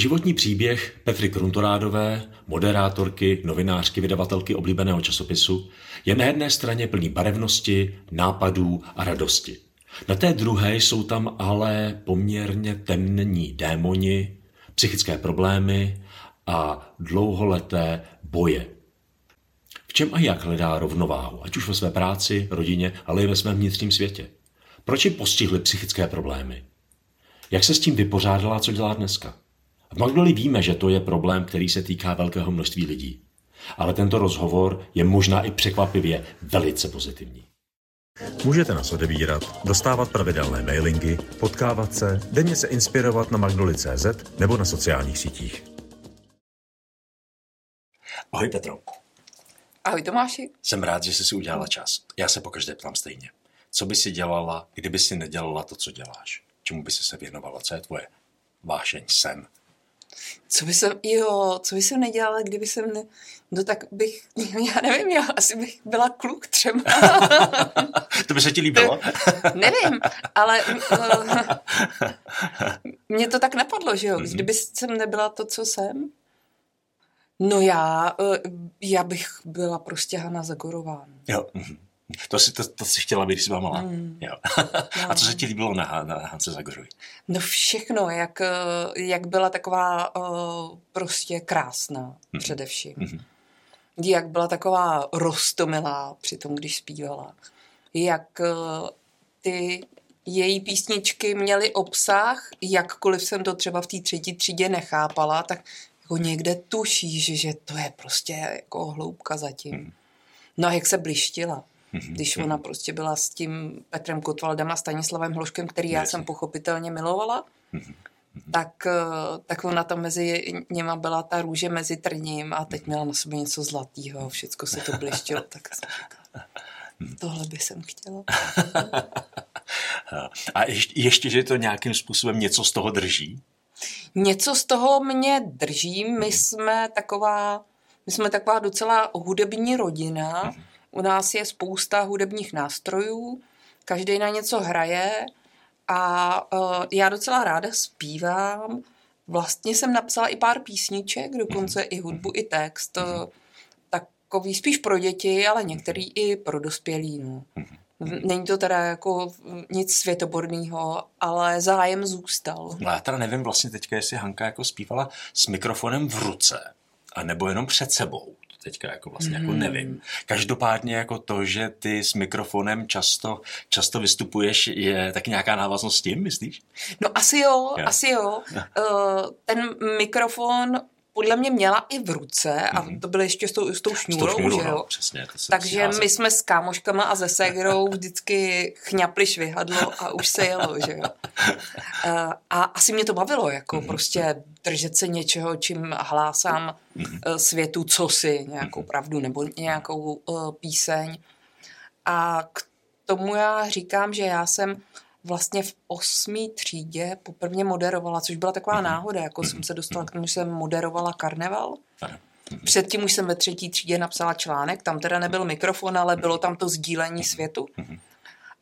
Životní příběh Petry Kruntorádové, moderátorky, novinářky, vydavatelky oblíbeného časopisu, je na jedné straně plný barevnosti, nápadů a radosti. Na té druhé jsou tam ale poměrně temní démoni, psychické problémy a dlouholeté boje. V čem a jak hledá rovnováhu, ať už ve své práci, rodině, ale i ve svém vnitřním světě? Proč ji postihly psychické problémy? Jak se s tím vypořádala a co dělá dneska? V Magnuli víme, že to je problém, který se týká velkého množství lidí. Ale tento rozhovor je možná i překvapivě velice pozitivní. Můžete nás odebírat, dostávat pravidelné mailingy, potkávat se, denně se inspirovat na Magnuli.cz nebo na sociálních sítích. Ahoj Petro. Ahoj Tomáši. Jsem rád, že jsi si udělala čas. Já se pokaždé ptám stejně. Co by si dělala, kdyby si nedělala to, co děláš? Čemu by si se věnovala? Co je tvoje vášeň, sen? Co by jsem nedělala, kdyby jsem ne... No tak bych, já nevím, já asi bych byla kluk třeba. To by se ti líbilo? Nevím, ale mě to tak napadlo, že jo, kdyby jsem nebyla to, co jsem. No já bych byla prostě Hana Zagorová. Jo, to jsi chtěla být, když jsi byla malá. Jo. A co se ti líbilo na Hance Zagorové? No všechno, jak byla taková prostě krásná především. Jak byla taková roztomilá při tom, když zpívala. Jak ty její písničky měly obsah, jakkoliv jsem to třeba v té třetí třídě nechápala, tak jako někde tušíš, že to je prostě jako hloubka zatím. No a jak se blištila. Když ona prostě byla s tím Petrem Kotvaldem a Stanislavem Hloškem, který já jsem pochopitelně milovala, tak ona tam mezi něma byla ta růže mezi trním a teď měla na sobě něco zlatýho a všecko se to blištilo. Tak tohle by jsem chtěla. A ještě, že to nějakým způsobem něco z toho drží? Něco z toho mě drží. My jsme taková docela hudební rodina. U nás je spousta hudebních nástrojů, každý na něco hraje a já docela ráda zpívám. Vlastně jsem napsala i pár písniček, dokonce i hudbu, i text. Takový spíš pro děti, ale některý i pro dospělí. No. Není to teda jako nic světoborného, ale zájem zůstal. No já teda nevím vlastně teďka, jestli Hanka jako zpívala s mikrofonem v ruce, anebo jenom před sebou. Teďka jako vlastně jako nevím. Každopádně jako to, že ty s mikrofonem často vystupuješ, je tak nějaká návaznost s tím, myslíš? No asi jo. Ten mikrofon podle mě měla i v ruce a to bylo ještě s tou šňůrou, že jo? No, přesně, takže my jsme s kámoškama a se ségrou vždycky chňapli švihadlo a už se jelo, že jo? A asi mě to bavilo, jako prostě držet se něčeho, čím hlásám světu cosi, nějakou pravdu nebo nějakou píseň. A k tomu já říkám, že já jsem vlastně v 8. třídě poprvé moderovala, což byla taková náhoda, jako jsem se dostala k tomu, že jsem moderovala karneval. Předtím už jsem ve 3. třídě napsala článek, tam teda nebyl mikrofon, ale bylo tam to sdílení světu.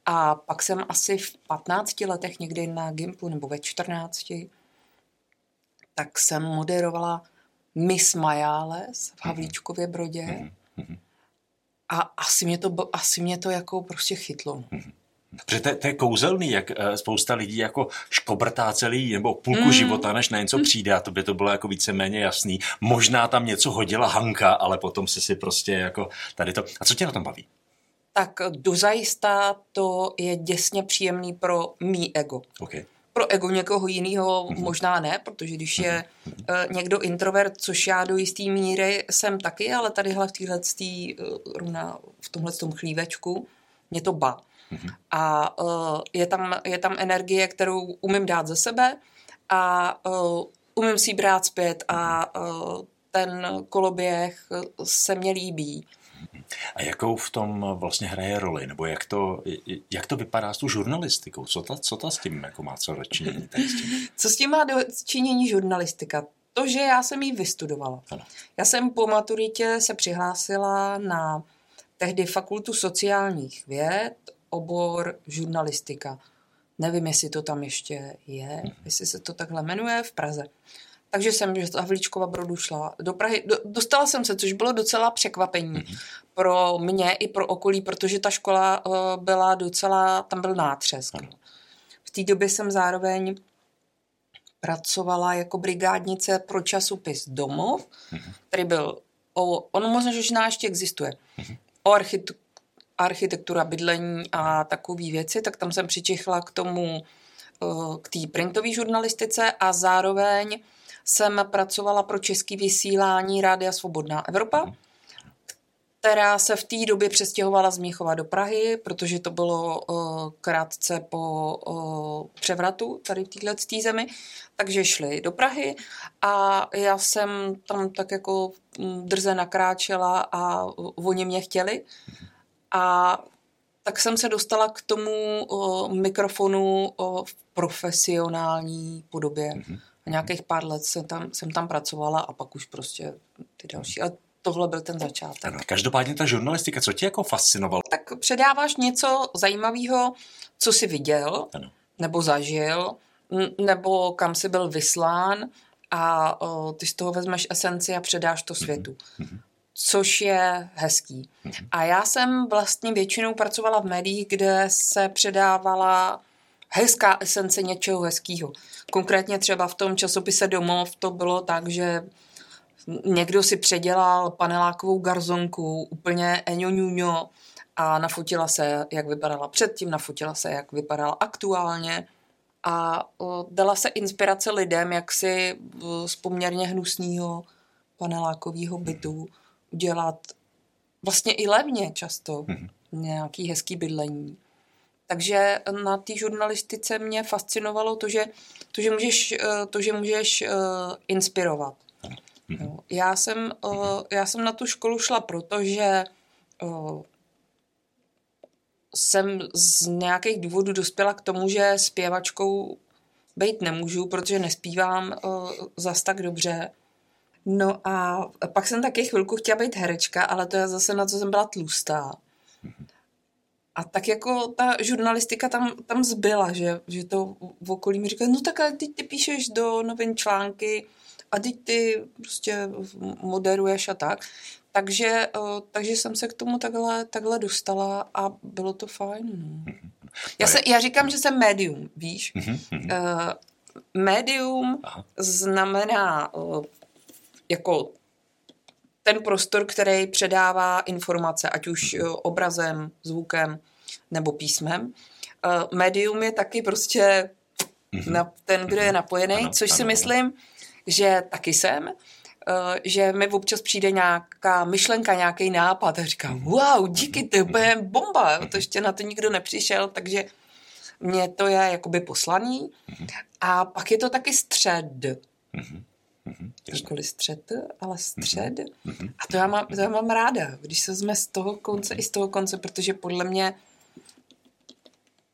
A pak jsem asi v 15 letech někdy na Gimpu, nebo ve 14, tak jsem moderovala Miss Majáles v Havlíčkově Brodě a asi mě to jako prostě chytlo. Protože to je kouzelný, jak spousta lidí jako škobrtá celý nebo půlku života, než na něco přijde a to by to bylo jako víceméně jasný. Možná tam něco hodila Hanka, ale potom si prostě jako tady to... A co tě na tom baví? Tak dozajista to je děsně příjemný pro mý ego. Okay. Pro ego někoho jiného možná ne, protože když je někdo introvert, což já do jistý míry jsem taky, ale tadyhle v tomhletom chlívečku mě to baví. A je tam energie, kterou umím dát ze sebe a umím si ji brát zpět a ten koloběh se mě líbí. A jakou v tom vlastně hraje roli? Nebo jak to vypadá s tou žurnalistikou? Co ta s tím jako má co dočinění? Co s tím má dočinění žurnalistika? To, že já jsem ji vystudovala. Ano. Já jsem po maturitě se přihlásila na tehdy Fakultu sociálních věd, obor žurnalistika. Nevím, jestli to tam ještě je, jestli se to takhle jmenuje v Praze. Takže jsem z Havlíčkova Brodu šla do Prahy. Dostala jsem se, což bylo docela překvapení pro mě i pro okolí, protože ta škola byla docela, tam byl nátřesk. V té době jsem zároveň pracovala jako brigádnice pro časopis Domov, který byl ono možná, že ještě existuje, o architektura bydlení a takové věci, tak tam jsem přičichla k tomu, k té printové žurnalistice a zároveň jsem pracovala pro český vysílání Rádia Svobodná Evropa, která se v té době přestěhovala z Mnichova do Prahy, protože to bylo krátce po převratu tady v této zemi, takže šli do Prahy a já jsem tam tak jako drze nakráčela a oni mě chtěli a tak jsem se dostala k tomu mikrofonu v profesionální podobě. Nějakých pár let jsem tam pracovala a pak už prostě ty další. A tohle byl ten začátek. Každopádně ta žurnalistika, co tě jako fascinovalo? Tak předáváš něco zajímavého, co jsi viděl, ano, nebo zažil, nebo kam jsi byl vyslán a ty z toho vezmeš esenci a předáš to světu. Mm-hmm. Což je hezký. Mm-hmm. A já jsem vlastně většinou pracovala v médiích, kde se předávala hezká esence něčeho hezkýho. Konkrétně třeba v tom časopise Domov to bylo tak, že někdo si předělal panelákovou garzonku, úplně eňoňuňo a nafotila se, jak vypadala předtím, nafotila se, jak vypadala aktuálně a dala se inspirace lidem, jak si z poměrně hnusného panelákového bytu udělat vlastně i levně často nějaký hezký bydlení. Takže na té žurnalistice mě fascinovalo to, že můžeš inspirovat. No, já jsem na tu školu šla, protože jsem z nějakých důvodů dospěla k tomu, že zpěvačkou být nemůžu, protože nespívám zas tak dobře. No a pak jsem taky chvilku chtěla být herečka, ale to je zase na co jsem byla tlustá. A tak jako ta žurnalistika tam zbyla, že to v okolí mi říkali, no tak ale teď ty píšeš do novin články a teď ty prostě moderuješ a tak. Takže jsem se k tomu takhle dostala a bylo to fajn. Já říkám, že jsem médium, víš? Médium znamená jako ten prostor, který předává informace, ať už obrazem, zvukem nebo písmem. Médium je taky prostě ten, kdo je napojený, ano, což ano, si myslím, že taky jsem, že mi občas přijde nějaká myšlenka, nějaký nápad a říkám, wow, díky, to je bomba, to ještě na to nikdo nepřišel, takže mně to je jakoby poslaný. A pak je to taky střed. Nikoli střed, ale střed. A to já mám ráda, když se jsme z toho konce i z toho konce, protože podle mě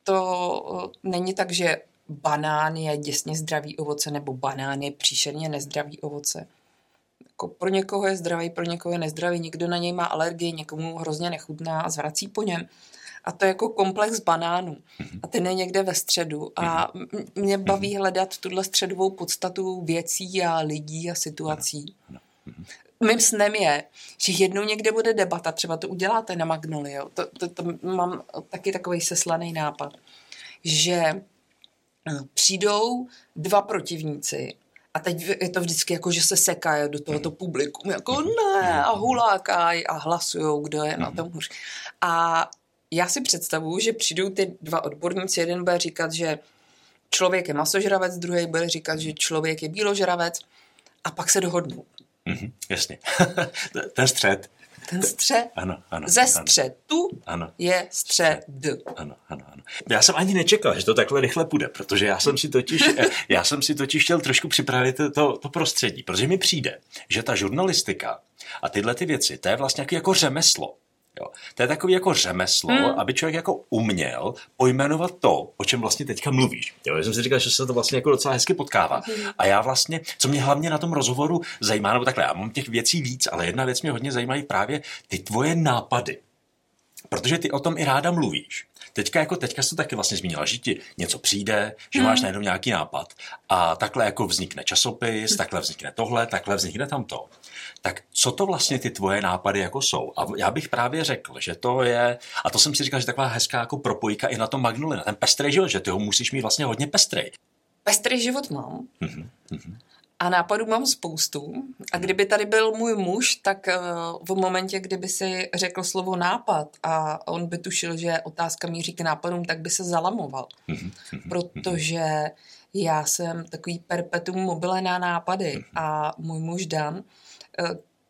to není tak, že banán je děsně zdravý ovoce nebo banán je příšerně nezdravý ovoce. Jako pro někoho je zdravý, pro někoho je nezdravý, někdo na něj má alergii, někomu hrozně nechutná a zvrací po něm. A to je jako komplex banánů. A ten je někde ve středu. A mě baví hledat tuhle středovou podstatu věcí a lidí a situací. Mým snem je, že jednou někde bude debata, třeba to uděláte na Magnuli, to mám taky takový seslaný nápad, že přijdou dva protivníci a teď je to vždycky jako, že se sekají do tohoto publikum, jako ne, a hulákají a hlasujou, kdo je na tom hůř. A já si představuju, že přijdou ty dva odborníci, jeden bude říkat, že člověk je masožravec, druhý bude říkat, že člověk je bíložravec a pak se dohodnou. Jasně. Ten střed. Ten střed. Ano, ze střetu je střed. Ano. Já jsem ani nečekal, že to takhle rychle půjde, protože já jsem si totiž chtěl trošku připravit to prostředí, protože mi přijde, že ta žurnalistika a tyhle ty věci, to je vlastně jako řemeslo. Jo. To je takový jako řemeslo, aby člověk jako uměl pojmenovat to, o čem vlastně teďka mluvíš. Jo, já jsem si říkal, že se to vlastně jako docela hezky potkává. A já vlastně, co mě hlavně na tom rozhovoru zajímá, nebo takhle, já mám těch věcí víc, ale jedna věc mě hodně zajímají právě ty tvoje nápady. Protože ty o tom i ráda mluvíš. Teďka jsi to taky vlastně zmínila, že ti něco přijde, že máš najednou nějaký nápad a takhle jako vznikne časopis, takhle vznikne tohle, takhle vznikne tamto. Tak co to vlastně ty tvoje nápady jako jsou? A já bych právě řekl, že to je, a to jsem si říkal, že taková hezká jako propojka i na tom Magnuli, na ten pestrý život, že ty ho musíš mít vlastně hodně pestrý. Pestrý život mám. A nápadů mám spoustu. A kdyby tady byl můj muž, tak v momentě, kdyby si řekl slovo nápad a on by tušil, že otázka míří k nápadům, tak by se zalamoval. Protože já jsem takový perpetuum mobile na nápady a můj muž Dan,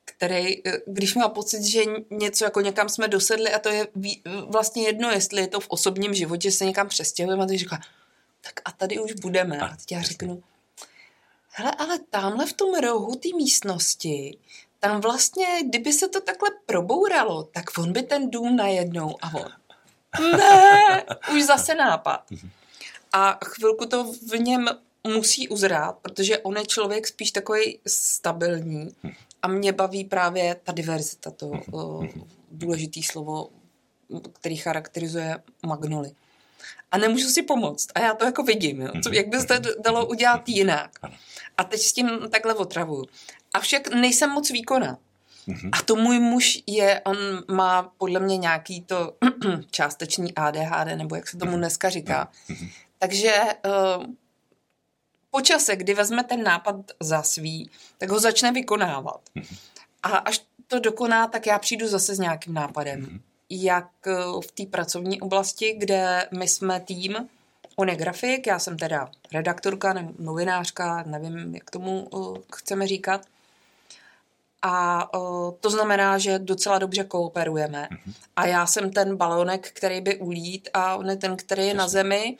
který, když má pocit, že něco jako někam jsme dosedli a to je vlastně jedno, jestli je to v osobním životě, se někam přestěhujeme a teď říká, tak a tady už budeme. A teď já řeknu, hele, ale tamhle v tom rohu té místnosti, tam vlastně, kdyby se to takhle probouralo, tak on by ten dům najednou a on, ne, už zase nápad. A chvilku to v něm musí uzrát, protože on je člověk spíš takový stabilní a mě baví právě ta diverzita, to důležité slovo, který charakterizuje Magnuli. A nemůžu si pomoct. A já to jako vidím. Jo? Co, jak by se to dalo udělat jinak. A teď s tím takhle otravuju. Avšak nejsem moc výkonná. A to můj muž je, on má podle mě nějaký to částečný ADHD, nebo jak se tomu dneska říká. Takže po čase, kdy vezme ten nápad za svý, tak ho začne vykonávat. A až to dokoná, tak já přijdu zase s nějakým nápadem. Jak v té pracovní oblasti, kde my jsme tým, on je grafik, já jsem teda redaktorka nebo novinářka, nevím, jak tomu chceme říkat. A to znamená, že docela dobře kooperujeme. A já jsem ten balonek, který by ulít a on je ten, který je na zemi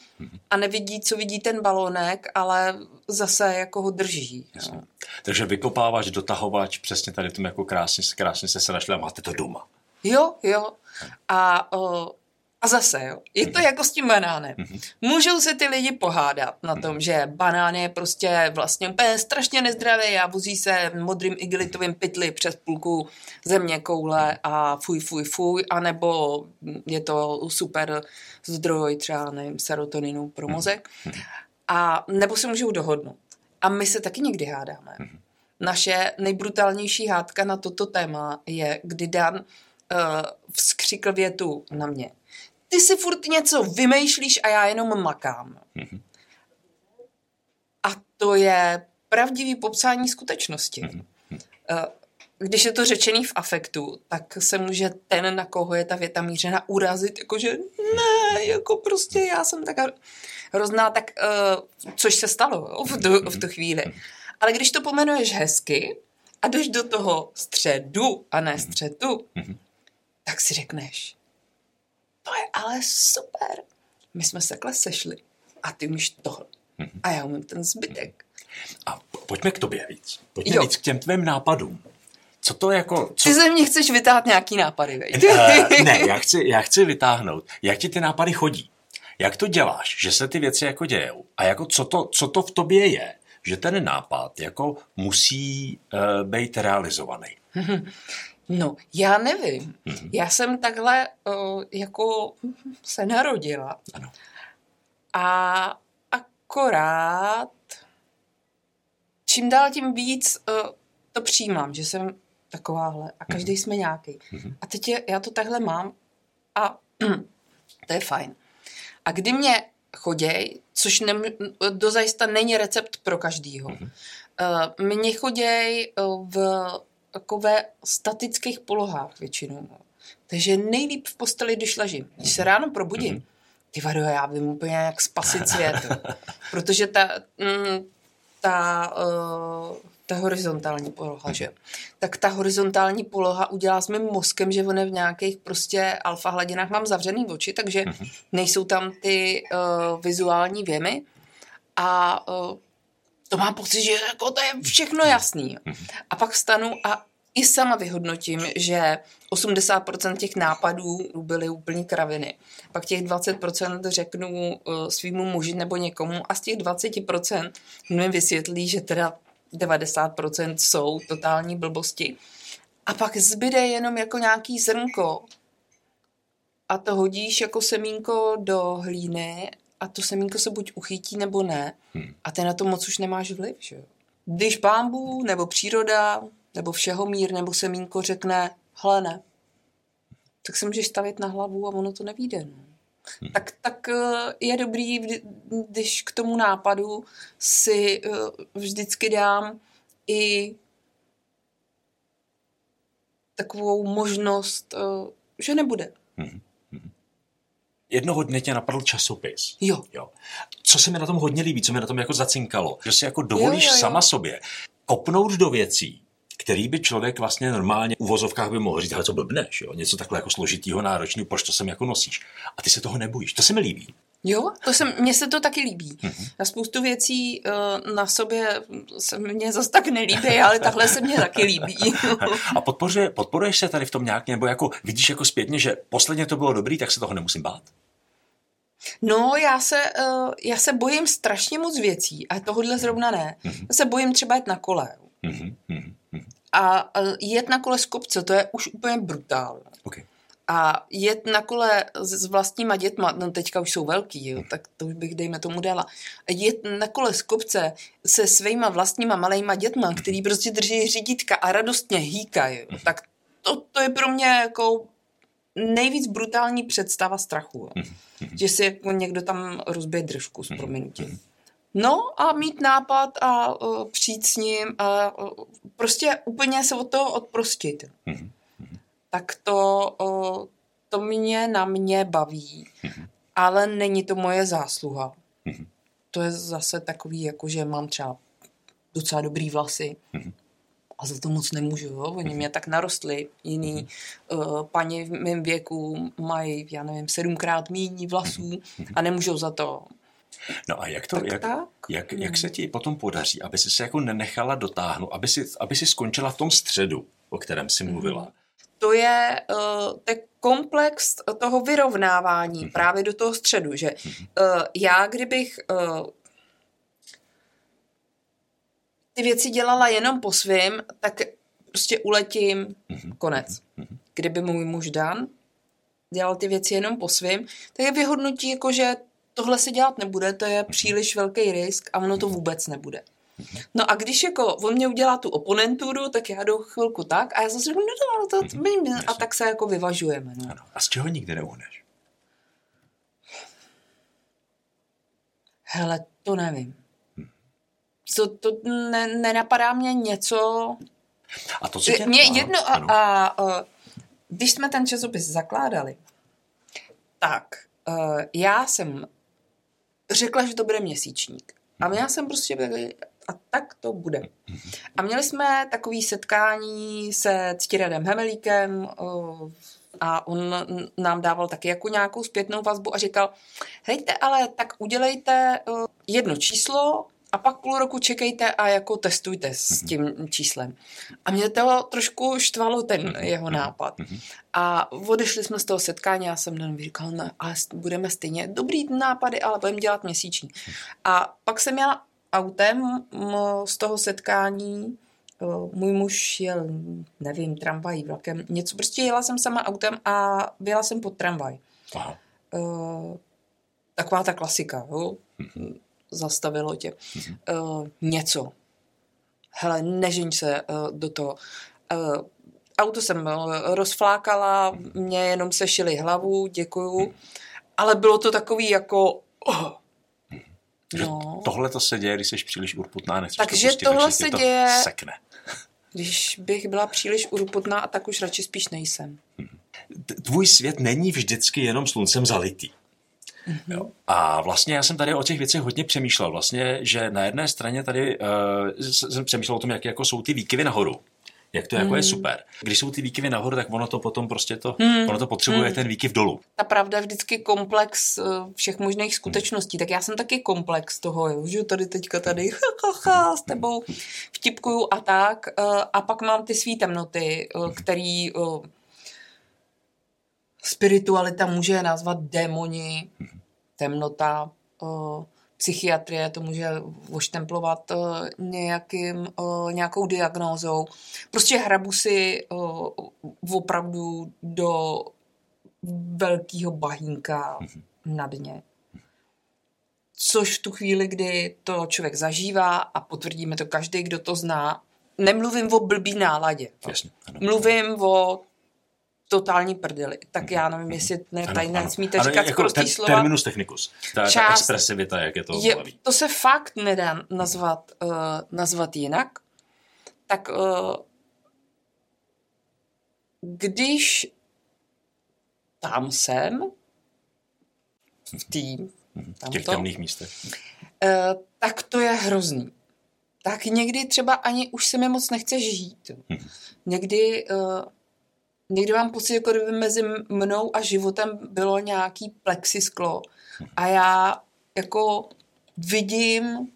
a nevidí, co vidí ten balonek, ale zase jako ho drží. No. Takže vykopáváš, dotahováš, přesně tady v tom jako krásně se našli a máte to doma. Jo. A zase, jo. Je to jako s tím banánem. Můžou se ty lidi pohádat na tom, že banán je prostě vlastně strašně nezdravý a vozí se modrým igelitovým pytli přes půlku země koule a fuj, anebo je to super zdroj třeba, nevím, serotoninu pro mozek. A nebo se můžou dohodnout. A my se taky někdy hádáme. Naše nejbrutálnější hádka na toto téma je, kdy Dan vzkřikl větu na mě. Ty si furt něco vymýšlíš a já jenom makám. A to je pravdivý popsání skutečnosti. Když je to řečený v afektu, tak se může ten, na koho je ta věta mířena, urazit, jakože ne, jako prostě já jsem tak hrozná, tak což se stalo v tu chvíli. Ale když to pomenuješ hezky a jdeš do toho středu a ne střetu, tak si řekneš, to je ale super. My jsme se takhle sešli a ty umíš tohle. A já umím ten zbytek. A pojďme k tobě víc. Pojďme víc k těm tvým nápadům. Co to jako... Ty ze mě chceš vytáhnout nějaký nápady, veď? Ne, já chci vytáhnout. Jak ti ty nápady chodí? Jak to děláš, že se ty věci jako dějou? A jako co to v tobě je, že ten nápad jako musí být realizovaný? No, já nevím. Já jsem takhle jako se narodila. Ano. A akorát čím dál tím víc to přijímám, že jsem takováhle a každý jsme nějaký. A teď já to takhle mám a to je fajn. A kdy mě choděj, což dozajista není recept pro každýho. Mě choděj v takové statických polohách většinou. Takže nejlíp v posteli, když ležím. Když se ráno probudím, ty vado, já vím úplně, jak spasit svět. Protože ta horizontální poloha, že? Tak ta horizontální poloha udělá s mým mozkem, že on je v nějakých prostě alfa hladinách, mám zavřený oči, takže nejsou tam ty vizuální vjemy a to mám pocit, že jako to je všechno jasný. A pak vstanu a i sama vyhodnotím, že 80% těch nápadů byly úplně kraviny. Pak těch 20% řeknu svýmu muži nebo někomu a z těch 20% mi vysvětlí, že teda 90% jsou totální blbosti. A pak zbyde jenom jako nějaký zrnko a to hodíš jako semínko do hlíny a to semínko se buď uchytí, nebo ne. A ty na to moc už nemáš vliv, že jo? Když bambu, nebo příroda, nebo všehomír, nebo semínko řekne, hele ne, tak se můžeš stavit na hlavu a ono to nevíde. No. Tak je dobrý, když k tomu nápadu si vždycky dám i takovou možnost, že nebude. Jednoho dne tě napadl časopis. Jo. Co se mi na tom hodně líbí, co mi na tom jako zacinkalo, že si jako dovolíš sama sobě kopnout do věcí, který by člověk vlastně normálně v uvozovkách by mohl říct, ale co blbneš, jo? Něco takhle jako složitýho, náročného, proč to sem jako nosíš. A ty se toho nebojíš, to se mi líbí. Jo, mně se to taky líbí. Na spoustu věcí na sobě se mně zase tak nelíbí, ale takhle se mně taky líbí. A podporuješ se tady v tom nějak, nebo jako vidíš jako zpětně, že posledně to bylo dobrý, tak se toho nemusím bát? No, já se bojím strašně moc věcí, a tohodle zrovna ne. Já se bojím třeba jít na kole. A jet na kole z kopce, to je už úplně brutální. Okay. A jet na kole s vlastníma dětma, no teďka už jsou velký, jo, tak to už bych dejme tomu dala. Jet na kole z kopce se svýma vlastníma malejma dětma, který prostě drží řídítka a radostně hýkají, tak to je pro mě jako nejvíc brutální představa strachu. Jo. Že si jako někdo tam rozbije držku s prominutím. No a mít nápad a přijít s ním a prostě úplně se od toho odprostit. Tak to mě na mě baví, ale není to moje zásluha. To je zase takový, jako že mám třeba docela dobrý vlasy a za to moc nemůžu. Jo? Oni mě tak narostli. Jiný paní v mém věku mají, já nevím, 7krát míň vlasů a nemůžou za to. No a jak se ti potom podaří, aby jsi se jako nenechala dotáhnout, aby si skončila v tom středu, o kterém jsi mluvila? To je komplex toho vyrovnávání právě do toho středu, že já kdybych ty věci dělala jenom po svým, tak prostě uletím konec. Kdyby můj muž Dan dělal ty věci jenom po svým, tak je vyhodnotí jako, že tohle se dělat nebude, to je příliš velký risk a ono to vůbec nebude. No a když jako on mě udělá tu oponenturu, tak já jdu chvilku tak a já zase řeknu, a tak se jako vyvažujeme. No. Ano. A z čeho nikdy neuhneš? Hele, to nevím. Nenapadá mě něco... A to, co tě... Mě jedno... A když jsme ten časopis zakládali, tak... já jsem řekla, že to bude měsíčník. A já jsem prostě a tak to bude. A měli jsme takové setkání se Ctiradem Hemelíkem a on nám dával taky jako nějakou zpětnou vazbu a říkal, hejte, ale tak udělejte jedno číslo a pak půl roku čekejte a jako testujte s tím číslem. A mě to trošku štvalo ten jeho nápad. A odešli jsme z toho setkání, já jsem jenom říkala, no, ale budeme stejně dobrý nápady, ale budeme dělat měsíční. A pak jsem jela autem z toho setkání, můj muž jel, nevím, tramvají, vlakem, něco, prostě jela jsem sama autem a byla jsem pod tramvaj. Aha. Taková ta klasika, jo? Zastavilo tě. Něco. Hele, nežeň se do toho. Auto jsem rozflákala, mě jenom sešili hlavu, děkuju, ale bylo to takový jako... No. Tohle to se děje, když jsi příliš urputná, nechceš to pustit, takže tohle se děje, to sekne. Když bych byla příliš urputná, a tak už radši spíš nejsem. Tvůj svět není vždycky jenom sluncem zalitý. Jo. A vlastně já jsem tady o těch věcech hodně přemýšlel, vlastně, že na jedné straně tady jsem přemýšlel o tom, jak jako jsou ty výkyvy nahoru, jak to jako je super. Když jsou ty výkyvy nahoru, tak ono to potom prostě ono to potřebuje ten výkyv dolů. Ta pravda je vždycky komplex všech možných skutečností, tak já jsem taky komplex toho, že tady teďka tady s tebou vtipkuju a tak, a pak mám ty svý temnoty, který... Spiritualita může nazvat démoni, temnota, psychiatrie to může oštemplovat nějakou diagnózou. Prostě hrabu si opravdu do velkého bahínka na dně. Což v tu chvíli, kdy to člověk zažívá a potvrdíme to každý, kdo to zná, nemluvím o blbý náladě. Jasně, ano. Mluvím o totální prdeli. Tak já nevím, jestli tady nesmíte říkat jako prostý slova. Terminus technicus, ta expresivita, jak je to hlaví. To se fakt nedá nazvat jinak. Tak když tam jsem, v tým, těch temných místech, tak to je hrozný. Tak někdy třeba ani už se mi moc nechce žít. Někdy mám pocit, jako kdyby mezi mnou a životem bylo nějaký plexisklo a já jako vidím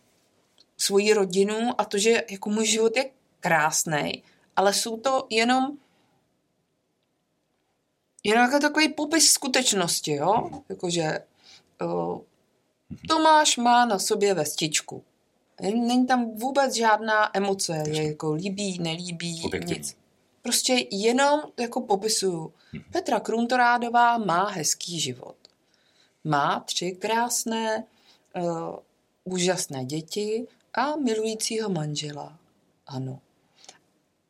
svoji rodinu a to, že jako můj život je krásnej, ale jsou to jenom jako takový popis skutečnosti, jo? Jakože Tomáš má na sobě vestičku. Není tam vůbec žádná emoce, je jako líbí, nelíbí, nic. Prostě jenom jako popisuju. Petra Kruntorádová má hezký život. Má 3 krásné, úžasné děti a milujícího manžela. Ano.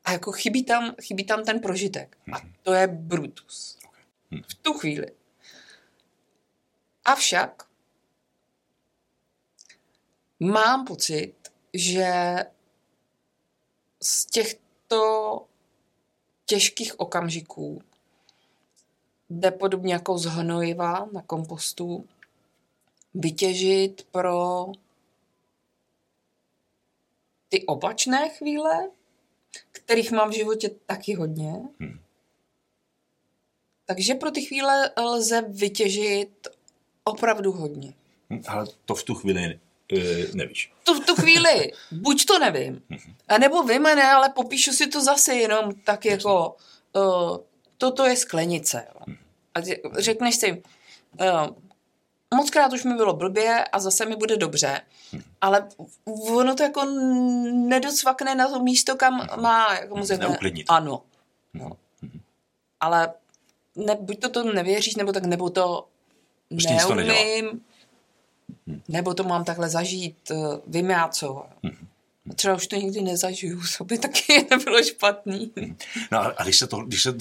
A jako chybí tam ten prožitek. A to je Brutus. V tu chvíli. Avšak mám pocit, že z těchto těžkých okamžiků jde podobně jako z hnojiva na kompostu vytěžit pro ty opačné chvíle, kterých mám v životě taky hodně. Takže pro ty chvíle lze vytěžit opravdu hodně. Ale to v tu chvíli nevíš. To v tu chvíli buď to nevím, anebo vím, ne, ale popíšu si to zase jenom tak jako toto je sklenice. A řekneš si, mockrát už mi bylo blbě a zase mi bude dobře, ale ono to jako nedocvakne na to místo, kam má jako mozek. Neuklidnit. Ano. No. Ale buď to nevěříš, nebo to prostě neumím, nebo to mám takhle zažít, vím já co. Třeba už to nikdy nezažiju, to by taky nebylo špatný. No a když se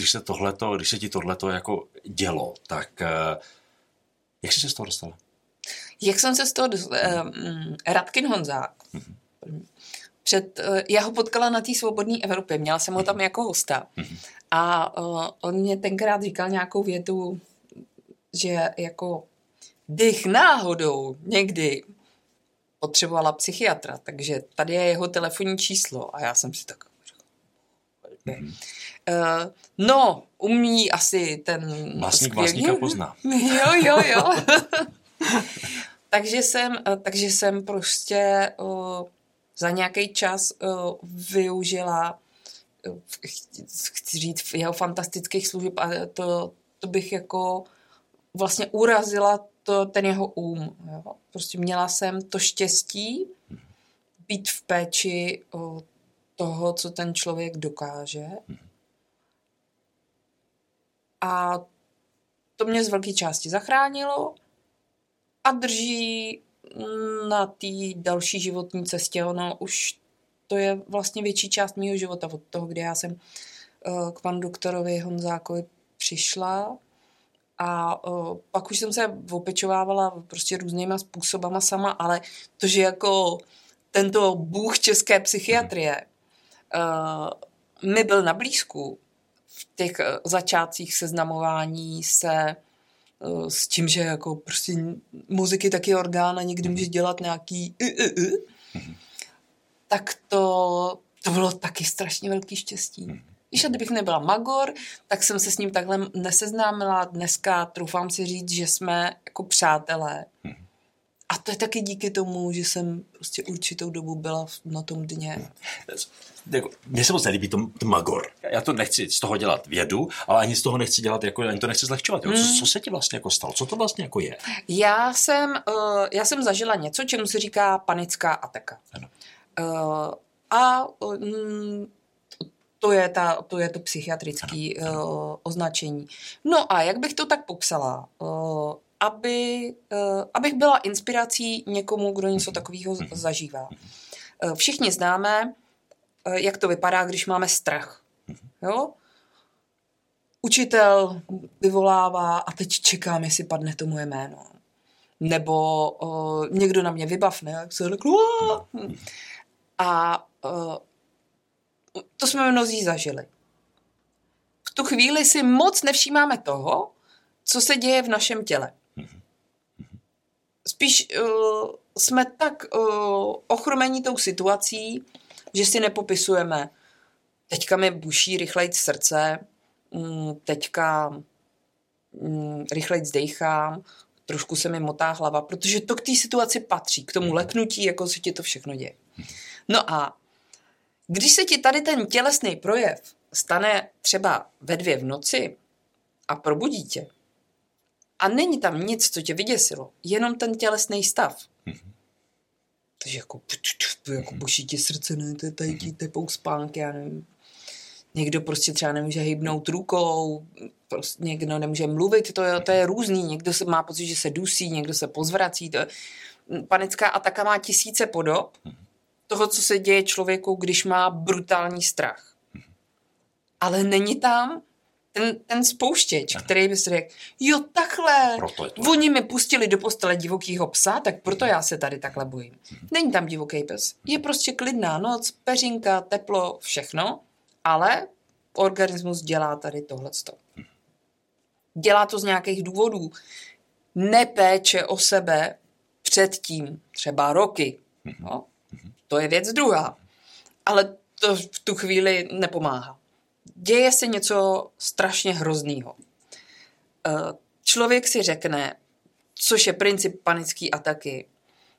ti tohleto jako dělo, tak jak jsi se z toho dostala? Jak jsem se z toho dostala? Radkin Honzák. Já ho potkala na té Svobodné Evropě, měla jsem ho tam jako hosta. A on mě tenkrát říkal nějakou větu, že jako bych náhodou někdy potřebovala psychiatra, takže tady je jeho telefonní číslo a já jsem si tak umí asi ten vlastníka pozná. Jo. takže jsem prostě za nějaký čas využila chci říct jeho fantastických služeb a to bych jako vlastně urazila ten jeho úm. Jo. Prostě měla jsem to štěstí být v péči toho, co ten člověk dokáže. A to mě z velké části zachránilo a drží na té další životní cestě. Ono už to je vlastně větší část mýho života od toho, kdy já jsem k panu doktorovi Honzákovi přišla. A pak už jsem se opečovávala prostě různýma způsobama sama, ale to, že jako tento bůh české psychiatrie mi byl na blízku v těch začátcích seznamování se s tím, že jako prostě mozek je taky orgán a někdy může dělat nějaký tak to bylo taky strašně velký štěstí. Víš, a kdybych nebyla magor, tak jsem se s ním takhle neseznámila. Dneska troufám si říct, že jsme jako přátelé. A to je taky díky tomu, že jsem prostě určitou dobu byla na tom dně. Mně se moc nelíbí to magor. Já to nechci z toho dělat vědu, ale ani z toho nechci dělat, jako, ani to nechci zlehčovat. Co se ti vlastně jako stalo? Co to vlastně jako je? Já jsem zažila něco, čemu se říká panická ataka. Ano. A To je to psychiatrické označení. No a jak bych to tak popsala? Abych byla inspirací někomu, kdo něco takového zažívá. Všichni známe, jak to vypadá, když máme strach. Jo? Učitel vyvolává a teď čekám, jestli padne to moje jméno. Nebo někdo na mě vybavne, jak se řekl. A to jsme mnozí zažili. V tu chvíli si moc nevšímáme toho, co se děje v našem těle. Spíš jsme tak ochromeni tou situací, že si nepopisujeme. Teďka mi buší rychlejc srdce, teďka rychlejc dejchám, trošku se mi motá hlava, protože to k té situaci patří, k tomu leknutí, jako se ti to všechno děje. No a když se ti tady ten tělesný projev stane třeba 2:00 v noci a probudí tě a není tam nic, co tě vyděsilo, jenom ten tělesný stav. Takže jako boší ti srdce, ne, to je tady tepou spánk, já nevím. Někdo prostě třeba nemůže hybnout rukou, prostě někdo nemůže mluvit, to je různý, někdo se má pocit, že se dusí, někdo se pozvrací. Panická ataka má tisíce podob toho, co se děje člověku, když má brutální strach. Ale není tam ten spouštěč, který by si řekl, jo takhle, oni mi pustili do postele divokýho psa, tak proto já se tady takhle bojím. Není tam divoký pes, je prostě klidná noc, peřinka, teplo, všechno, ale organismus dělá tady tohleto. Dělá to z nějakých důvodů. Nepéče o sebe předtím, třeba roky. No, to je věc druhá. Ale to v tu chvíli nepomáhá. Děje se něco strašně hroznýho. Člověk si řekne, což je princip panické ataky,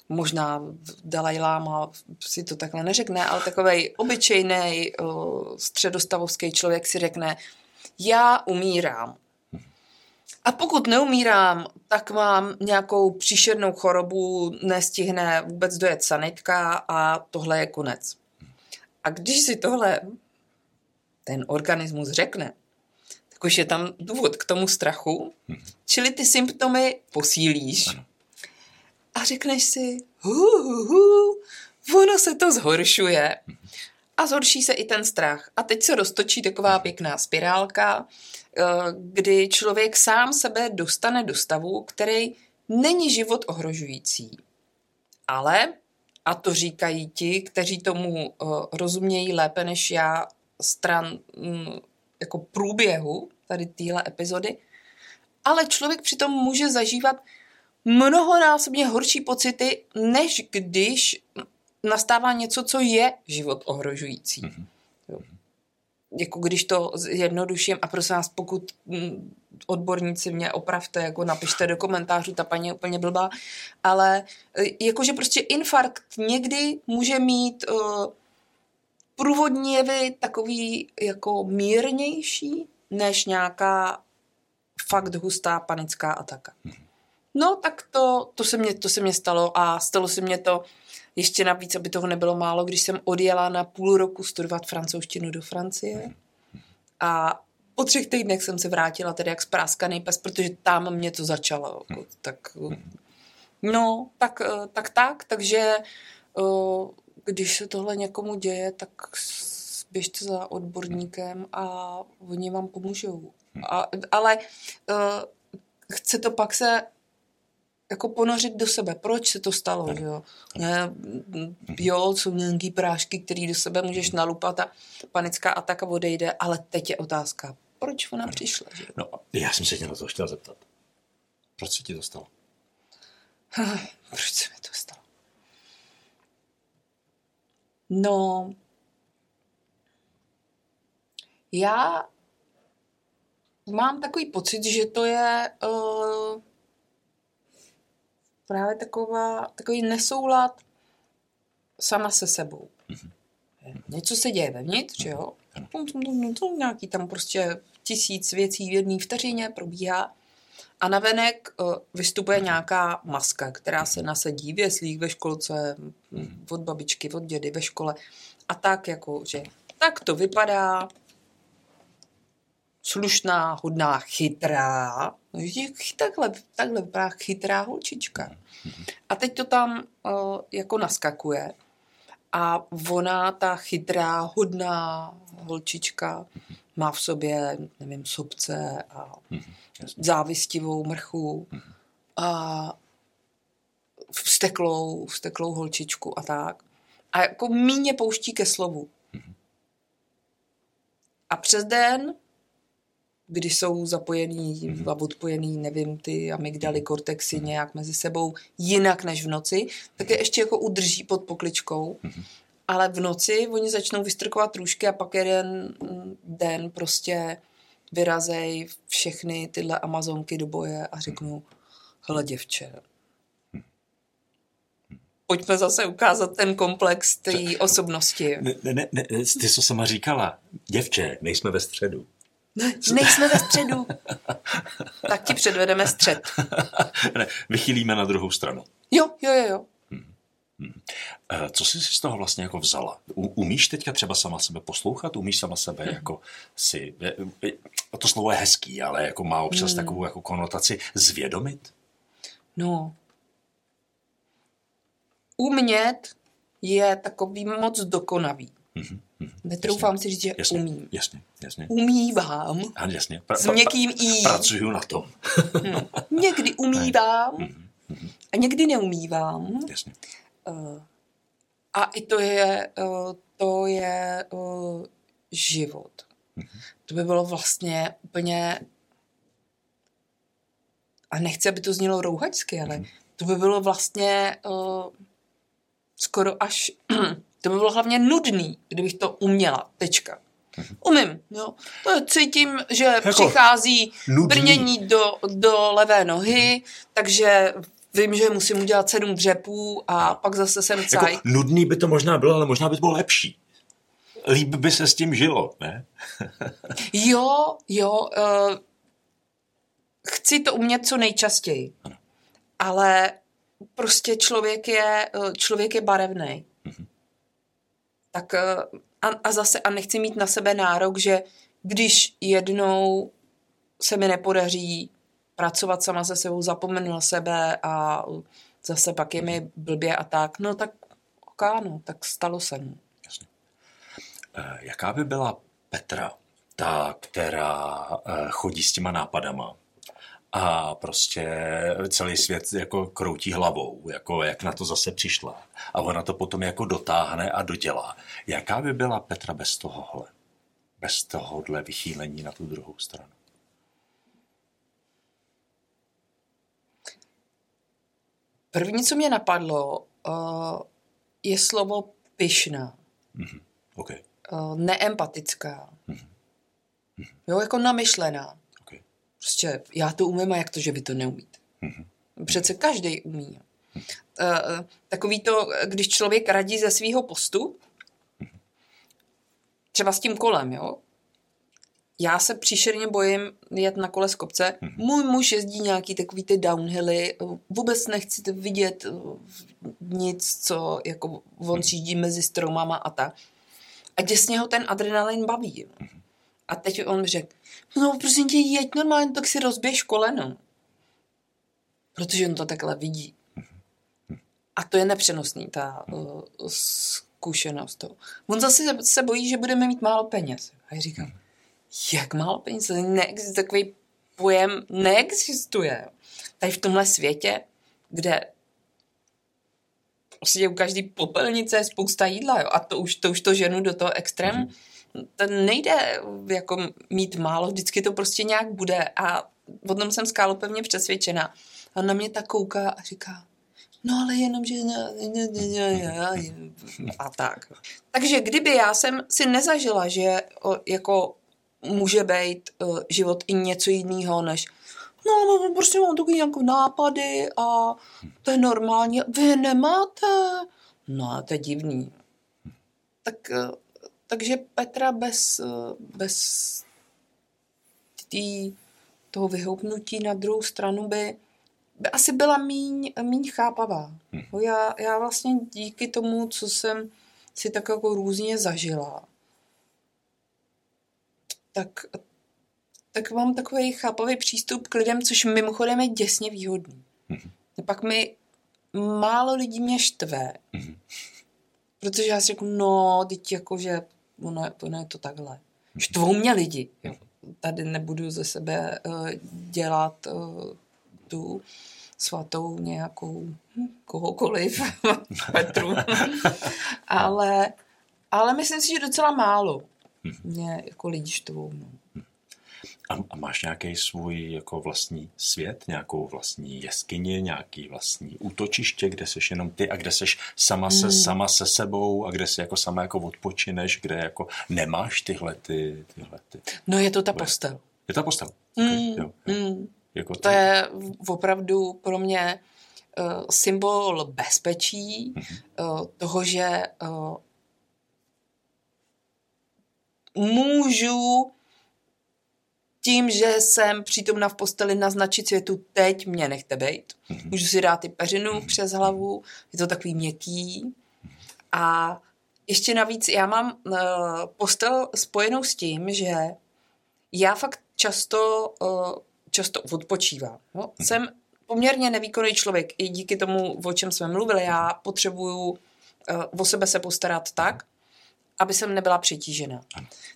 možná Dalajláma si to takhle neřekne, ale takovej obyčejnej středostavovský člověk si řekne, já umírám. A pokud neumírám, tak mám nějakou příšernou chorobu, nestihne vůbec dojet sanitka a tohle je konec. A když si tohle ten organismus řekne, tak už je tam důvod k tomu strachu, čili ty symptomy posílíš. A řekneš si, ono se to zhoršuje. A zhorší se i ten strach. A teď se roztočí taková pěkná spirálka, kdy člověk sám sebe dostane do stavu, který není život ohrožující. Ale, a to říkají ti, kteří tomu rozumějí lépe než já, stran jako průběhu tady téhle epizody, ale člověk přitom může zažívat mnohonásobně horší pocity, než když nastává něco, co je život ohrožující. Jo. Jako když to zjednoduším, a prosím vás, pokud odborníci mě opravte, jako napište do komentářů, ta paní je úplně blbá, ale jakože prostě infarkt někdy může mít průvodní jevy takový jako mírnější, než nějaká fakt hustá panická ataka. No tak to se mě stalo a stalo se mě to ještě navíc, aby toho nebylo málo, když jsem odjela na půl roku studovat francouzštinu do Francie a po 3 týdnech jsem se vrátila tedy jak spráskaný pes, protože tam mě to začalo. Takže když se tohle někomu děje, tak běžte za odborníkem a oni vám pomůžou. Ale chce to pak se jako ponořit do sebe. Proč se to stalo? Že jo? Jo, jsou nějaký prášky, který do sebe můžeš nalupat a panická ataka odejde, ale teď je otázka, proč ona přišla? Že jo? No, já jsem se tě na to chtěla zeptat. Proč se ti to stalo? Proč se mi to stalo? No, já mám takový pocit, že to je právě takový nesoulad sama se sebou. Mm-hmm. Něco se děje vevnitř, jo? To nějaký tam prostě 1000 věcí v jedné vteřině probíhá a navenek vystupuje nějaká maska, která se nasadí v jeslích, ve školce, od babičky, od dědy, ve škole a tak, jako, že tak to vypadá slušná, hodná, chytrá. Takhle vypadá chytrá holčička. A teď to tam jako naskakuje a ona, ta chytrá, hodná holčička, má v sobě, nevím, sobce a závistivou mrchu a vzteklou holčičku a tak. A jako míně pouští ke slovu. A přes den, když jsou zapojený a odpojený, nevím, ty amygdaly, kortexy nějak mezi sebou jinak než v noci, tak je ještě jako udrží pod pokličkou. Ale v noci oni začnou vystrkovat růžky a pak jeden den prostě vyrazej všechny tyhle amazonky do boje a řeknou, hele děvče, pojďme zase ukázat ten komplex té osobnosti. Ne, ty jsi sama říkala, děvče, nejsme ve středu. Nejsme ve středu. Tak ti předvedeme střed. Ne, vychýlíme na druhou stranu. Jo. Co jsi si z toho vlastně jako vzala? Umíš teďka třeba sama sebe poslouchat? Umíš sama sebe jako si... To slovo je hezký, ale jako má občas takovou jako konotaci zvědomit? No. Umět je takový moc dokonavý. Netroufám si říct, že jasně, umím. Jasně. Umývám. Jasně. S někým i. Pracuju na tom. Někdy umývám a někdy neumývám. Jasně. A i to je život. To by bylo vlastně úplně, a nechci, aby to znělo rouhačsky, ale to by bylo vlastně skoro až, to by bylo hlavně nudný, kdybych to uměla, tečka. Umím, jo. To je, cítím, že jako přichází brnění do levé nohy, takže vím, že musím udělat 7 dřepů a pak zase jsem caj. Jako nudný by to možná bylo, ale možná by to bylo lepší. Líp by se s tím žilo, ne? Jo. Chci to umět co nejčastěji. Ano. Ale prostě člověk je barevnej. Tak a zase, a nechci mít na sebe nárok, že když jednou se mi nepodaří pracovat sama se sebou, zapomenu na sebe a zase pak je mi blbě a tak. No tak okáno, tak stalo se mi. Jasně. Jaká by byla Petra, ta, která chodí s těma nápadama a prostě celý svět jako kroutí hlavou, jako jak na to zase přišla a ona to potom jako dotáhne a dodělá. Jaká by byla Petra bez tohohle? Bez tohohle vychýlení na tu druhou stranu? První, co mě napadlo, je slovo pyšná. Mm-hmm. Okay. Neempatická. Mm-hmm. Jo, jako namyšlená. Okay. Prostě já to umím a jak to, že vy to neumíte. Mm-hmm. Přece každý umí. Mm-hmm. Takový to, když člověk radí ze svýho postu, třeba s tím kolem, jo. Já se příšerně bojím jet na kole z kopce. Můj muž jezdí nějaký takový ty downhilly. Vůbec nechci vidět nic, co jako on řídí mezi stromama a tak. A děsně ho ten adrenalin baví. A teď on řekl, no prosím tě, jeď normálně, tak si rozběž koleno. Protože on to takhle vidí. A to je nepřenosný, ta zkušenost. On zase se bojí, že budeme mít málo peněz. A já říkám, jak málo peníze, takový pojem neexistuje. Tady v tomhle světě, kde prostě u každý popelnice je spousta jídla, jo, a to už to ženu do toho extrému, to nejde jako mít málo, vždycky to prostě nějak bude a o tom jsem skálopevně přesvědčena. A na mě tak kouká a říká, no ale jenom, že... A tak. Takže kdyby já jsem si nezažila, že jako může být život i něco jiného než no prostě mám takový nějaké nápady a to je normální. Vy nemáte? No, to je divný. Takže Petra bez toho vyhoupnutí na druhou stranu by asi byla míň chápavá. Já vlastně díky tomu, co jsem si tak jako různě zažila, tak mám takový chápavý přístup k lidem, což mimochodem je děsně výhodný. Mm-hmm. Pak mi málo lidí mě štve, mm-hmm. protože já si řeknu, no, teď jakože, ono je to takhle. Mm-hmm. Štvou mě lidi. Mm-hmm. Tady nebudu ze sebe dělat tu svatou nějakou kohokoliv, Petru. ale myslím si, že docela málo mě jako lidi štvou. A máš nějaký svůj jako vlastní svět, nějakou vlastní jeskyni, nějaký vlastní útočiště, kde seš jenom ty a kde seš sama se sebou a kde si jako sama jako odpočineš, kde jako nemáš tyhle ty. No je to ta postel. Je ta postel. Okay. Jo. Jako to je opravdu pro mě symbol bezpečí, toho, že můžu tím, že jsem přítomna v posteli, naznačit světu, teď mě nechte bejt. Můžu si dát i peřinu přes hlavu, je to takový měkký. A ještě navíc já mám postel spojenou s tím, že já fakt často odpočívám. No? Jsem poměrně nevýkonný člověk, i díky tomu, o čem jsme mluvili. Já potřebuju o sebe se postarat tak, aby jsem nebyla přetížena.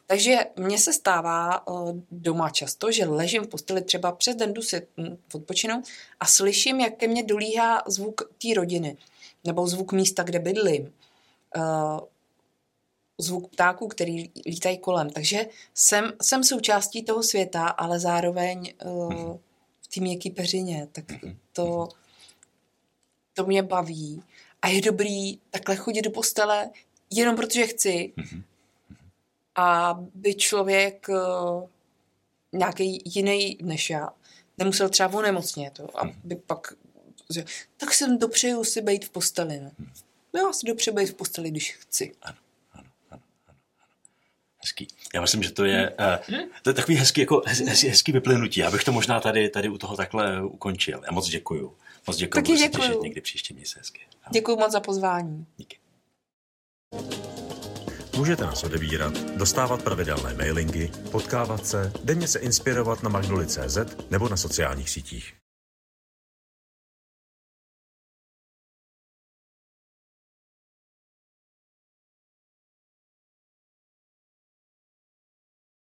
Takže mně se stává doma často, že ležím v posteli, třeba přes den jdu si odpočinout a slyším, jak ke mně dolíhá zvuk té rodiny, nebo zvuk místa, kde bydlím, zvuk ptáků, který lítají kolem. Takže jsem součástí toho světa, ale zároveň v té měkké peřině. Tak to mě baví. A je dobrý takhle chodit do postele, jenom protože chci, aby člověk nějaký jiný než já nemusel třeba onemocnit. Aby pak, tak jsem dopřeju si být v posteli. Ne? No já si dopřeju být v posteli, když chci. Hezký. Já myslím, že to je takový hezký vyplynutí. Já bych to možná tady u toho takhle ukončil. Já moc děkuju. Moc děkuju. Taky děkuju. Těšit někdy příště, měj se hezky. Děkuju moc za pozvání. Díky. Můžete nás odebírat, dostávat pravidelné mailingy, potkávat se, denně se inspirovat na Magnuli.cz nebo na sociálních sítích.